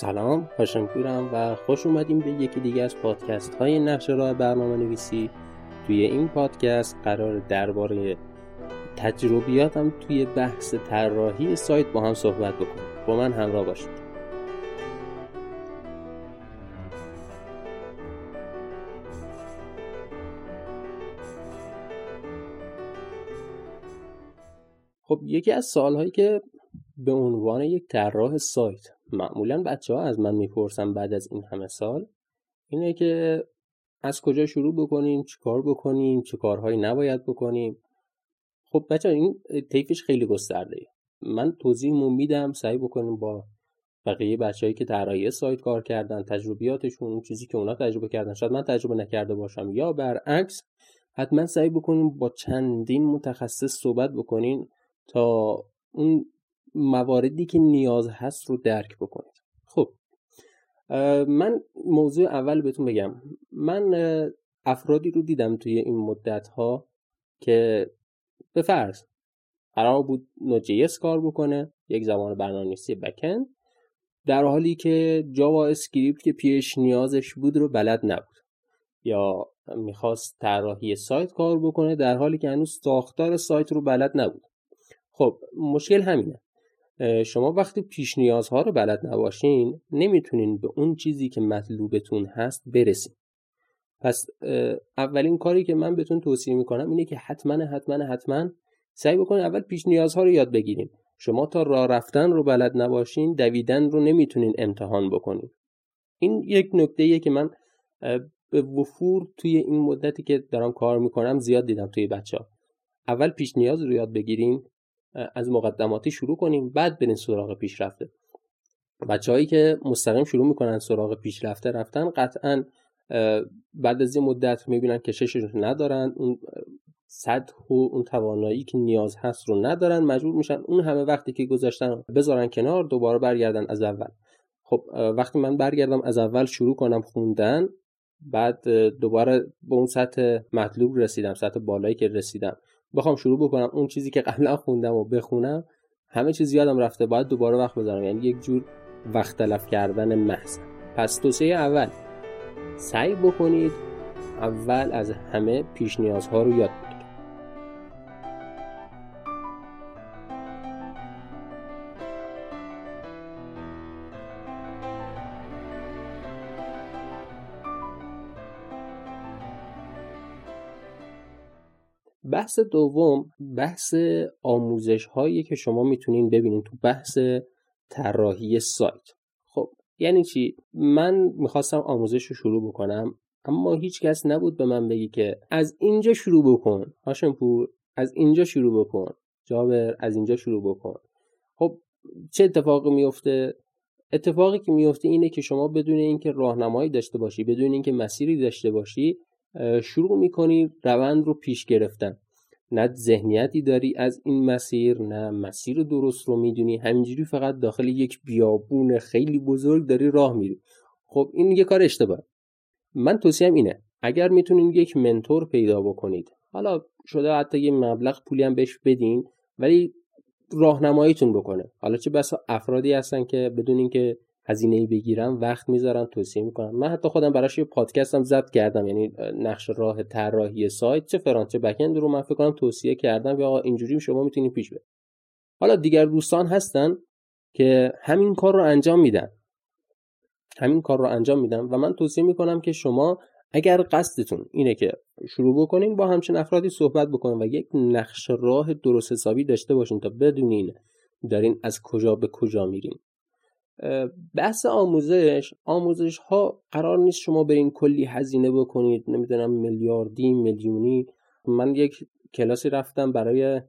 سلام، هاشم پورم و خوش اومدیم به یکی دیگه از پادکست های نقشه راه برنامه‌نویسی. توی این پادکست قرار درباره تجربیاتم توی بحث طراحی سایت با هم صحبت بکنیم. با من همراه باشید. خب یکی از سوال‌هایی که به عنوان یک طراح سایت معمولاً بچه‌ها از من میپرسن بعد از این همه سال اینه که از کجا شروع بکنیم، چیکار بکنیم، چه کارهایی نباید بکنیم. خب بچه‌ها این طیفش خیلی گسترده‌ایه. من توضیحمو میدم، سعی بکنیم با بقیه بچه‌هایی که طراحی سایت کار کردن، تجربیاتشون، اون چیزی که اونا تجربه کردن، شاید من تجربه نکرده باشم یا برعکس، حتما سعی بکنیم با چندین متخصص صحبت بکنین تا اون مواردی که نیاز هست رو درک بکنید. خب من موضوع اول بهتون بگم، من افرادی رو دیدم توی این مدت ها که به فرض قرار بود نوجیس کار بکنه، یک زبان برنامه‌نویسی بک‌اند، در حالی که جاوا اسکریپت که پیش نیازش بود رو بلد نبود، یا میخواست طراحی سایت کار بکنه در حالی که هنوز ساختار سایت رو بلد نبود. خب مشکل همینه، شما وقتی پیش نیازها رو بلد نباشین نمیتونین به اون چیزی که مطلوبتون هست برسین. پس اولین کاری که من بهتون توصیه میکنم اینه که حتما سعی بکنین اول پیش نیازها رو یاد بگیرین. شما تا راه رفتن رو بلد نباشین، دویدن رو نمیتونین امتحان بکنین. این یک نکته‌ایه که من به وفور توی این مدتی که دارم کار میکنم زیاد دیدم توی بچه‌ها. اول پیش نیاز رو یاد بگیرین، از مقدماتی شروع کنیم، بعد برین سراغ پیشرفته. بچه‌هایی که مستقیم شروع میکنن سراغ پیشرفته رفتن قطعاً بعد از این مدت میبینن که کشششون ندارن، اون سطح و اون توانایی که نیاز هست رو ندارن، مجبور میشن اون همه وقتی که گذاشتن بذارن کنار، دوباره برگردن از اول. خب وقتی من برگردم از اول شروع کنم خوندن، بعد دوباره به اون سطح مطلوب رسیدم، سطح بالایی که رسیدم، بخوام شروع بکنم اون چیزی که قبلا خوندم و بخونم، همه چیز یادم رفته، باید دوباره وقت بذارم. یعنی یک جور وقت تلف کردن محض. پس توصیه اول، سعی بکنید اول از همه پیش نیازها رو یاد بگیرید. بحث دوم، بحث آموزش هایی که شما میتونین ببینین تو بحث طراحی سایت. خب یعنی چی؟ من میخواستم آموزش رو شروع بکنم، اما هیچ کس نبود به من بگی که از اینجا شروع بکن هاشم پور، از اینجا شروع بکن جابر، از اینجا شروع بکن. خب چه اتفاقی میفته؟ اتفاقی که میفته اینه که شما بدون اینکه راهنمایی داشته باشی، بدون اینکه مسیری داشته باشی، شروع میکنی روند رو پیش گرفتن. نه ذهنیتی داری از این مسیر، نه مسیر درست رو میدونی، همینجوری فقط داخل یک بیابون خیلی بزرگ داری راه میری. خب این یه کار اشتباه. من توصیه‌ام اینه اگر میتونین یک منتور پیدا بکنید، حالا شده حتی یه مبلغ پولی هم بهش بدین، ولی راهنماییتون بکنه. حالا چه بسا افرادی هستن که بدون اینکه هزینه‌ای بگیرم وقت میذارم توصیه میکنم. من حتی خودم براش یه پادکست هم ضبط کردم، یعنی نقشه راه طراحی سایت، چه فرانت چه بکند رو من فکر کنم توصیه کردم یا آقا اینجوری شما میتونید پیش برید. حالا دیگر دوستان هستن که همین کار رو انجام میدن و من توصیه میکنم که شما اگر قصدتون اینه که شروع بکنین، با همچین افرادی صحبت بکنین و یک نقشه راه درست حسابی داشته باشین تا بدونین دارین از کجا به کجا میرین. بحث آموزش ها قرار نیست شما برین کلی هزینه بکنید، نمیدونم میلیاردی میلیونی. من یک کلاسی رفتم برای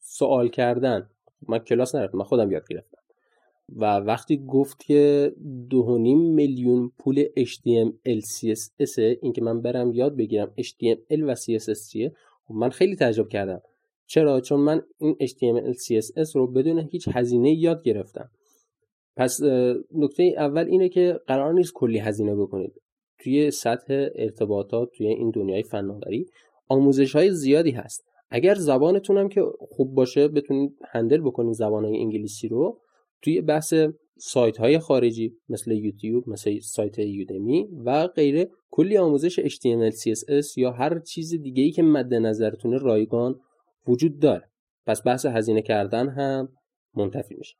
سوال کردن، من کلاس نرفتم، من خودم یاد گرفتم، و وقتی گفت که 2.5 میلیون پول HTML CSS، این که من برم یاد بگیرم HTML و CSS چیه، من خیلی تعجب کردم. چرا؟ چون من این HTML CSS رو بدون هیچ هزینه یاد گرفتم. پس نکته اول اینه که قرار نیست کلی هزینه بکنید. توی سطح ارتباطات، توی این دنیای فناوری آموزش‌های زیادی هست. اگر زبانتون هم که خوب باشه بتونید هندل بکنید زبان‌های انگلیسی رو، توی بحث سایت های خارجی مثل یوتیوب، مثل سایت یودمی و غیره، کلی آموزش HTML CSS یا هر چیز دیگه‌ای که مد نظرتونه رایگان وجود داره. پس بحث هزینه کردن هم منتفی میشه.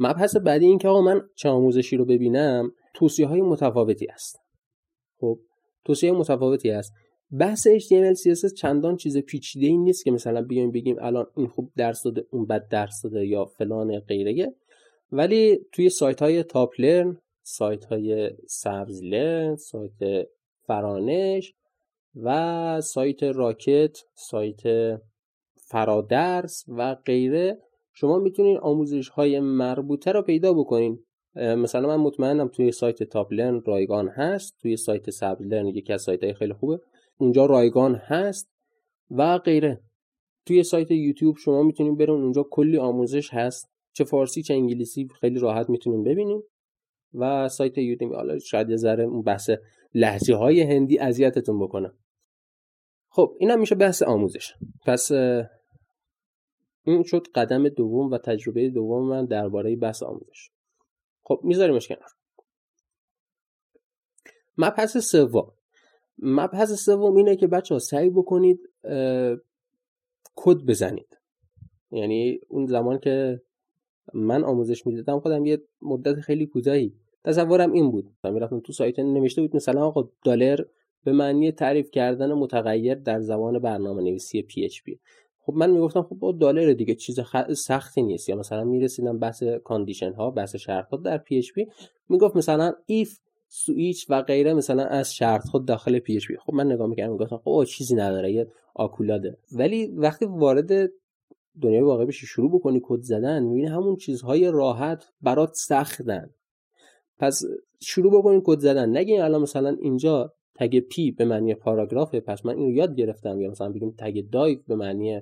مبحث بعدی این که آقا من چه آموزشی رو ببینم، توصیه‌های متفاوتی است. خب توصیه متفاوتی است. بحث HTML CSS چندان چیز پیچیده‌ای نیست که مثلا بیایم بگیم الان این خوب درس داده، اون بد درس داده یا فلان غیره. ولی توی سایت‌های تاپ لرن، سایت‌های سبز لرن، سایت فرانش و سایت راکت، سایت فرادرس و غیره شما میتونین آموزش‌های مربوطه رو پیدا بکنین. مثلا من مطمئنم توی سایت تاپ لرن رایگان هست، توی سایت سبز لرن یکی از سایت‌های خیلی خوبه، اونجا رایگان هست و غیره. توی سایت یوتیوب شما میتونین برون، اونجا کلی آموزش هست، چه فارسی چه انگلیسی، خیلی راحت میتونیم ببینیم. و سایت یودمی، حالا شاید یه ذره اون بحث لهجه‌های هندی اذیتتون بکنه. خب اینم میشه بحث آموزش. پس این شد قدم دوم و تجربه دوم من درباره بحث آموزش. خب میذاریمش کنار. مبحث سوم اینه که بچه‌ها سعی بکنید کد بزنید. یعنی اون زمان که من آموزش میدادم خودم یه مدت خیلی کوتاهی تصورم این بود، من رفتم تو سایت نوشته بود مثلا آقا دلار به معنی تعریف کردن متغیر در زبان برنامه‌نویسی PHP. خب من میگفتم خب با دلار دیگه چیز سختی نیست. یا مثلا میرسیدم بحث کاندیشن ها، بحث شرط ها در PHP، میگفت مثلا if switch و غیره مثلا از شرط ها داخل PHP. خب من نگاه میکردم میگفتم خب چیزی نداره، یه آکولاده. ولی وقتی وارد دنیای واقعی بشی شروع بکنی کد زدن، میبینی همون چیزهای راحت برات سختن. پس شروع بکنی کد زدن، نگین الان مثلا اینجا تگ پی به معنی پاراگرافه پس من اینو یاد گرفتم، یا مثلا بگیم تگ دایو به معنی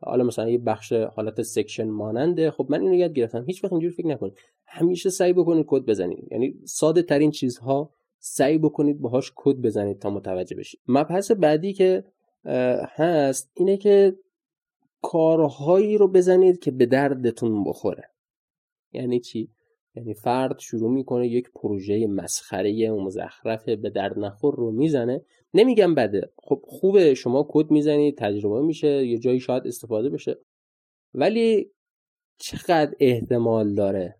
حالا مثلا یه بخش حالت سکشن ماننده، خب من اینو یاد گرفتم. هیچ وقت اینجوری فکر نکنید، همیشه سعی بکنید کد بزنید. یعنی ساده ترین چیزها سعی بکنید باهاش کد بزنید تا متوجه بشید. مبحث بعدی که هست اینه که کارهایی رو بزنید که به دردتون بخوره. یعنی چی؟ یعنی فرد شروع میکنه یک پروژه مسخره و مزخرف به درد نخور رو میزنه. نمیگم بده، خب خوبه، شما کد میزنید تجربه میشه، یه جایی شاید استفاده بشه. ولی چقدر احتمال داره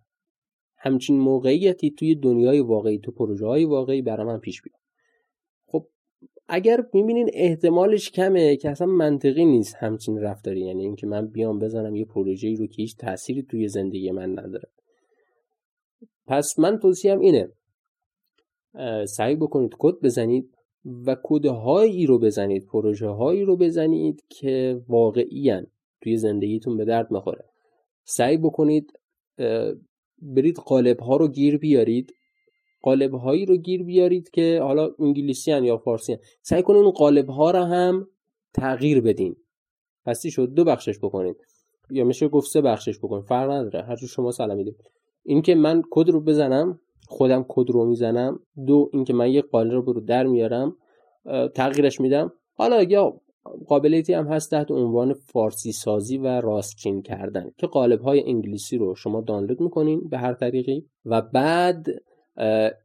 همچین موقعیتی توی دنیای واقعی، تو پروژه های واقعی برای من پیش بیاد؟ اگر میبینین احتمالش کمه که اصلا منطقی نیست همچین رفتاری، یعنی اینکه من بیام بزنم یه پروژه‌ای رو که هیچ تأثیری توی زندگی من نداره. پس من توصیه‌ام اینه سعی بکنید کد بزنید و کدهایی رو بزنید، پروژه‌هایی رو بزنید که واقعیاً توی زندگیتون به درد می‌خوره. سعی بکنید برید قالب‌ها رو گیر بیارید، قالب‌هایی رو گیر بیارید که حالا انگلیسی ان یا فارسی ان، سعی کنید اون قالب‌ها رو هم تغییر بدین. پس چی شد؟ 2 بخشش بکنید، یا میشه گفت 3 بخشش بکنید، فرق نداره، هر جور شما سلام میدید. این که من کد رو بزنم، خودم کد رو میزنم. 2 این که من یه قالب رو در میارم، تغییرش میدم. حالا یا قابلیتی هم هست تحت عنوان فارسی سازی و راستچین کردن که قالب‌های انگلیسی رو شما دانلود می‌کنین به هر طریقی و بعد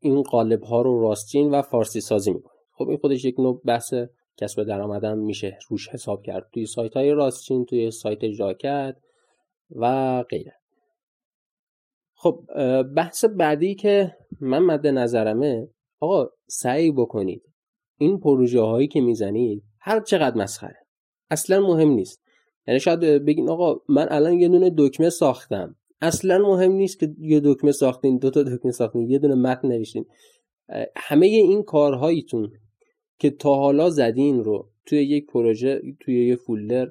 این قالب ها رو راستین و فارسی سازی میکنه. خب این خودش یک نوع بحث کسب درآمد هم میشه روش حساب کرد، توی سایت های راستین، توی سایت جاکت و غیره. خب بحث بعدی که من مد نظرمه، آقا سعی بکنید این پروژه هایی که میزنید هر چقدر مسخره اصلا مهم نیست. یعنی شاید بگین آقا من الان یه دونه دکمه ساختم، اصلا مهم نیست که یه دکمه ساختین، 2 تا دکمه ساختین، یه دونه متن نوشتین. همه این کارهایتون که تا حالا زدین رو توی یک پروژه، توی یک فولدر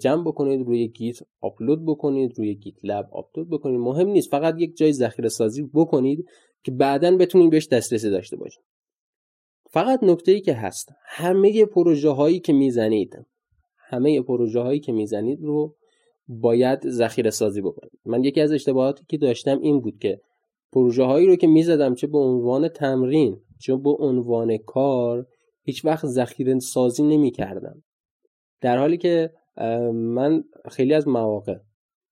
جمع بکنید، روی گیت آپلود بکنید، روی گیت لب آپلود بکنید. مهم نیست، فقط یک جای ذخیره سازی بکنید که بعداً بتونید بهش دسترسی داشته باشید. فقط نکته‌ای که هست، همه پروژه‌هایی که میزنید رو باید ذخیره سازی بکنم. من یکی از اشتباهاتی که داشتم این بود که پروژه هایی رو که میزدم چه به عنوان تمرین چه به عنوان کار هیچ وقت ذخیره سازی نمی کردم. در حالی که من خیلی از مواقع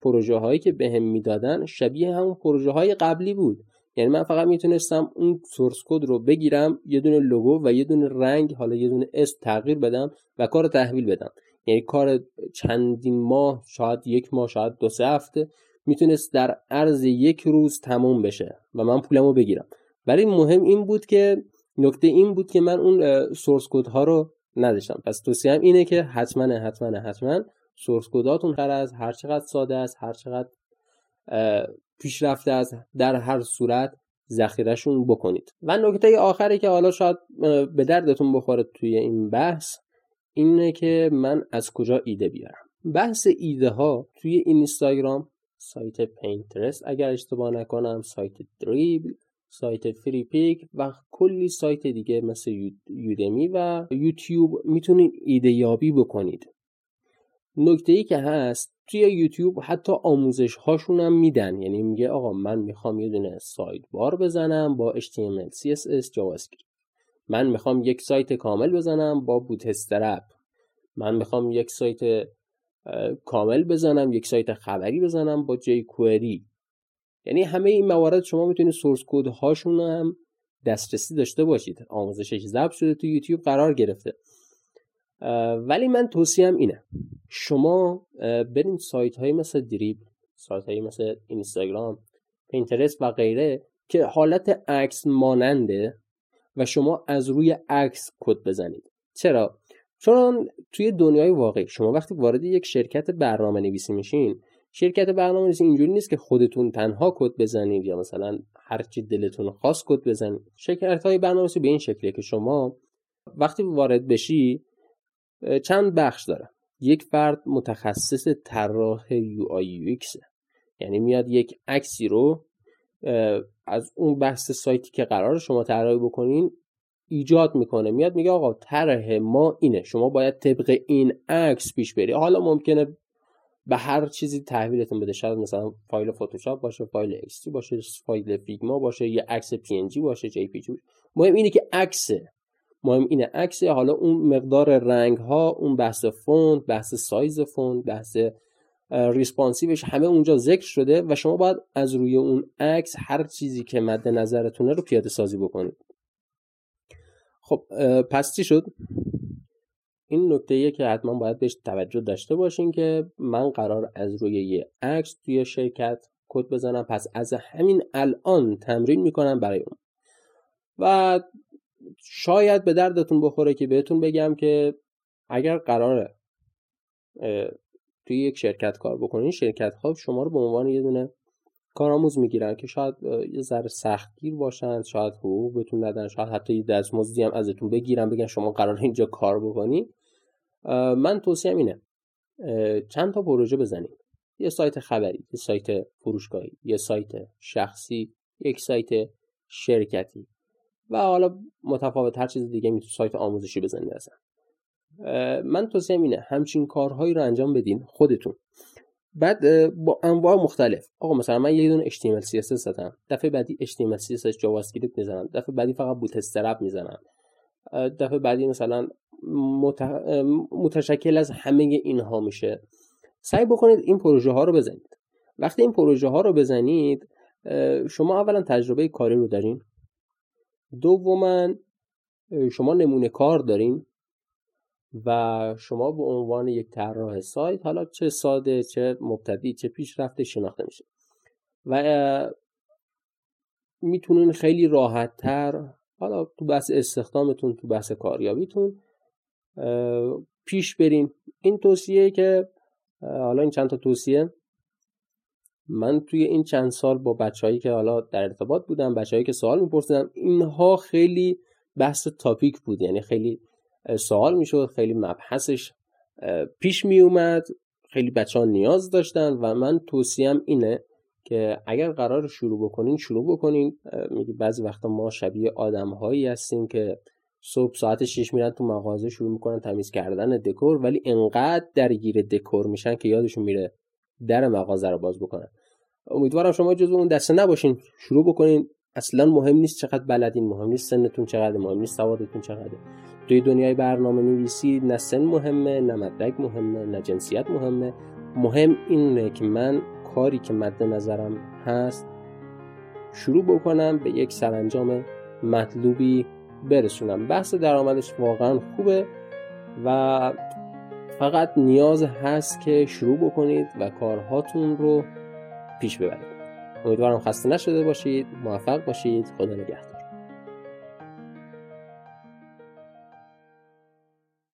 پروژه هایی که بهم میدادن شبیه همون پروژه های قبلی بود. یعنی من فقط میتونستم اون سورس کد رو بگیرم، یه دونه لوگو و یه دونه رنگ، حالا یه دونه اسم تغییر بدم و کار تحویل بدم. یعنی کار چندین ماه، شاید یک ماه، شاید 2-3 هفته میتونست در عرض یک روز تموم بشه و من پولمو بگیرم. ولی مهم این بود که نکته این بود که من اون سورس کد ها رو نداشتم. پس توصیه‌ام اینه که حتما سورس کداتون هر چقدر ساده است، هر چقدر پیشرفته است، در هر صورت ذخیره‌شون بکنید. و نکته آخری که حالا شاید به دردتون بخوره توی این بحث اینه که من از کجا ایده بیارم. بحث ایده ها توی اینستاگرام، سایت پینترست اگر اشتباه نکنم، سایت دریبل، سایت فری پیک و کلی سایت دیگه مثل یودمی و یوتیوب میتونید ایده یابی بکنید. نکته‌ای که هست توی یوتیوب حتی آموزش هاشون هم میدن. یعنی میگه آقا من میخوام یه دونه سایت بار بزنم با HTML CSS JavaScript، من میخوام یک سایت کامل بزنم با بوتسترپ، من میخوام یک سایت کامل بزنم، یک سایت خبری بزنم با jQuery. یعنی همه این موارد شما میتونید سورس کد هاشون هم دسترسی داشته باشید، آموزشش ضبط شده تو یوتیوب قرار گرفته. ولی من توصیه‌ام اینه شما برید سایت های مثل دریبل، سایت های مثل اینستاگرام، پینترست و غیره که حالت عکس ماننده و شما از روی عکس کد بزنید. چرا؟ چون توی دنیای واقعی شما وقتی وارد یک شرکت برنامه‌نویسی میشین، شرکت برنامه‌نویسی اینجوری نیست که خودتون تنها کد بزنید یا مثلا هر چی دلتون خواست کد بزنید. شرکت‌های برنامه‌نویسی به این شکلیه که شما وقتی وارد بشی چند بخش داره. یک فرد متخصص طراح UI UX، یعنی میاد یک عکسی رو از اون بحث سایتی که قرار شما طراحی بکنین ایجاد میکنه، میاد میگه آقا طرح ما اینه، شما باید طبق این عکس پیش بری. حالا ممکنه به هر چیزی تحویلتون بده، شاید مثلا فایل فتوشاپ باشه، فایل اکستی باشه، فایل فیگما باشه، یه عکس PNG باشه، JPG. مهم اینه که عکسه، مهم اینه عکسه. حالا اون مقدار رنگ ها، اون بحث فونت، بحث سایز فونت، بحث ریسپانسیوش، همه اونجا ذکر شده و شما باید از روی اون عکس هر چیزی که مد نظرتونه رو پیاده سازی بکنید. خب پس چی شد؟ این نکته‌ایه که حتما باید بهش توجه داشته باشین که من قرار از روی یه عکس توی شرکت کد بزنم، پس از همین الان تمرین میکنم برای اون. و شاید به دردتون بخوره که بهتون بگم که اگر قراره توی یک شرکت کار بکنین، شرکت ها شما رو به عنوان یه دونه کارآموز میگیرن که شاید یه ذره سختگیر باشن، شاید حقوق بهتون ندن، شاید حتی یه دستمزدی هم ازتون بگیرن، بگن شما قراره اینجا کار بکنی. من توصیه‌ام اینه چند تا پروژه بزنید، یه سایت خبری، یه سایت فروشگاهی، یه سایت شخصی، یک سایت شرکتی و حالا متفاوت هر چیز دیگه میتونید سایت آموزشی بزنید. اصلا من توصیه‌ام اینه همچین کارهایی رو انجام بدین خودتون، بعد با انواع مختلف. آقا مثلا من یه دونه HTML CSS زدم، دفعه بعدی HTML CSS JavaScript میزنم، دفعه بعدی فقط boot strap میزنم، دفعه بعدی مثلا متشکل از همه اینها میشه. سعی بکنید این پروژه ها رو بزنید. وقتی این پروژه ها رو بزنید شما اولا تجربه کاری رو دارین، دوما شما نمونه کار دارین و شما به عنوان یک طراح سایت، حالا چه ساده، چه مبتدی، چه پیشرفته، شناخته میشه و میتونین خیلی راحت تر حالا تو بحث استخدامتون، تو بحث کاریابیتون پیش برین. این توصیه که حالا این چند تا توصیه من توی این چند سال با بچه‌هایی که حالا در ارتباط بودم، بچه‌هایی که سوال می‌پرسیدم، اینها خیلی بحث تاپیک بود. یعنی خیلی سوال میشد، خیلی مبحثش پیش می اومد، خیلی بچه‌ها نیاز داشتن و من توصیه‌ام اینه که اگر قرار شروع بکنین، شروع بکنین. میگه بعضی وقتا ما شبیه آدم‌هایی هستیم که صبح ساعت 6 میرن تو مغازه، شروع میکنن تمیز کردن دکور، ولی انقدر درگیر دکور میشن که یادشون میره در مغازه رو باز بکنن. امیدوارم شما جزو اون دسته نباشین. شروع بکنین، اصلا مهم نیست چقدر بلدین، مهم نیست سنتون چقدر، مهم نیست سوادتون چقدره. توی دنیای برنامه‌نویسی نه سن مهمه، نه مدرک مهمه، نه جنسیت مهمه. مهم اینه که من کاری که مد نظرم هست شروع بکنم به یک سرانجام مطلوبی برسونم. بحث درآمدش واقعا خوبه و فقط نیاز هست که شروع بکنید و کارهاتون رو پیش ببرید. امیدوارم خسته نشده باشید، موفق باشید، خدا نگهدار.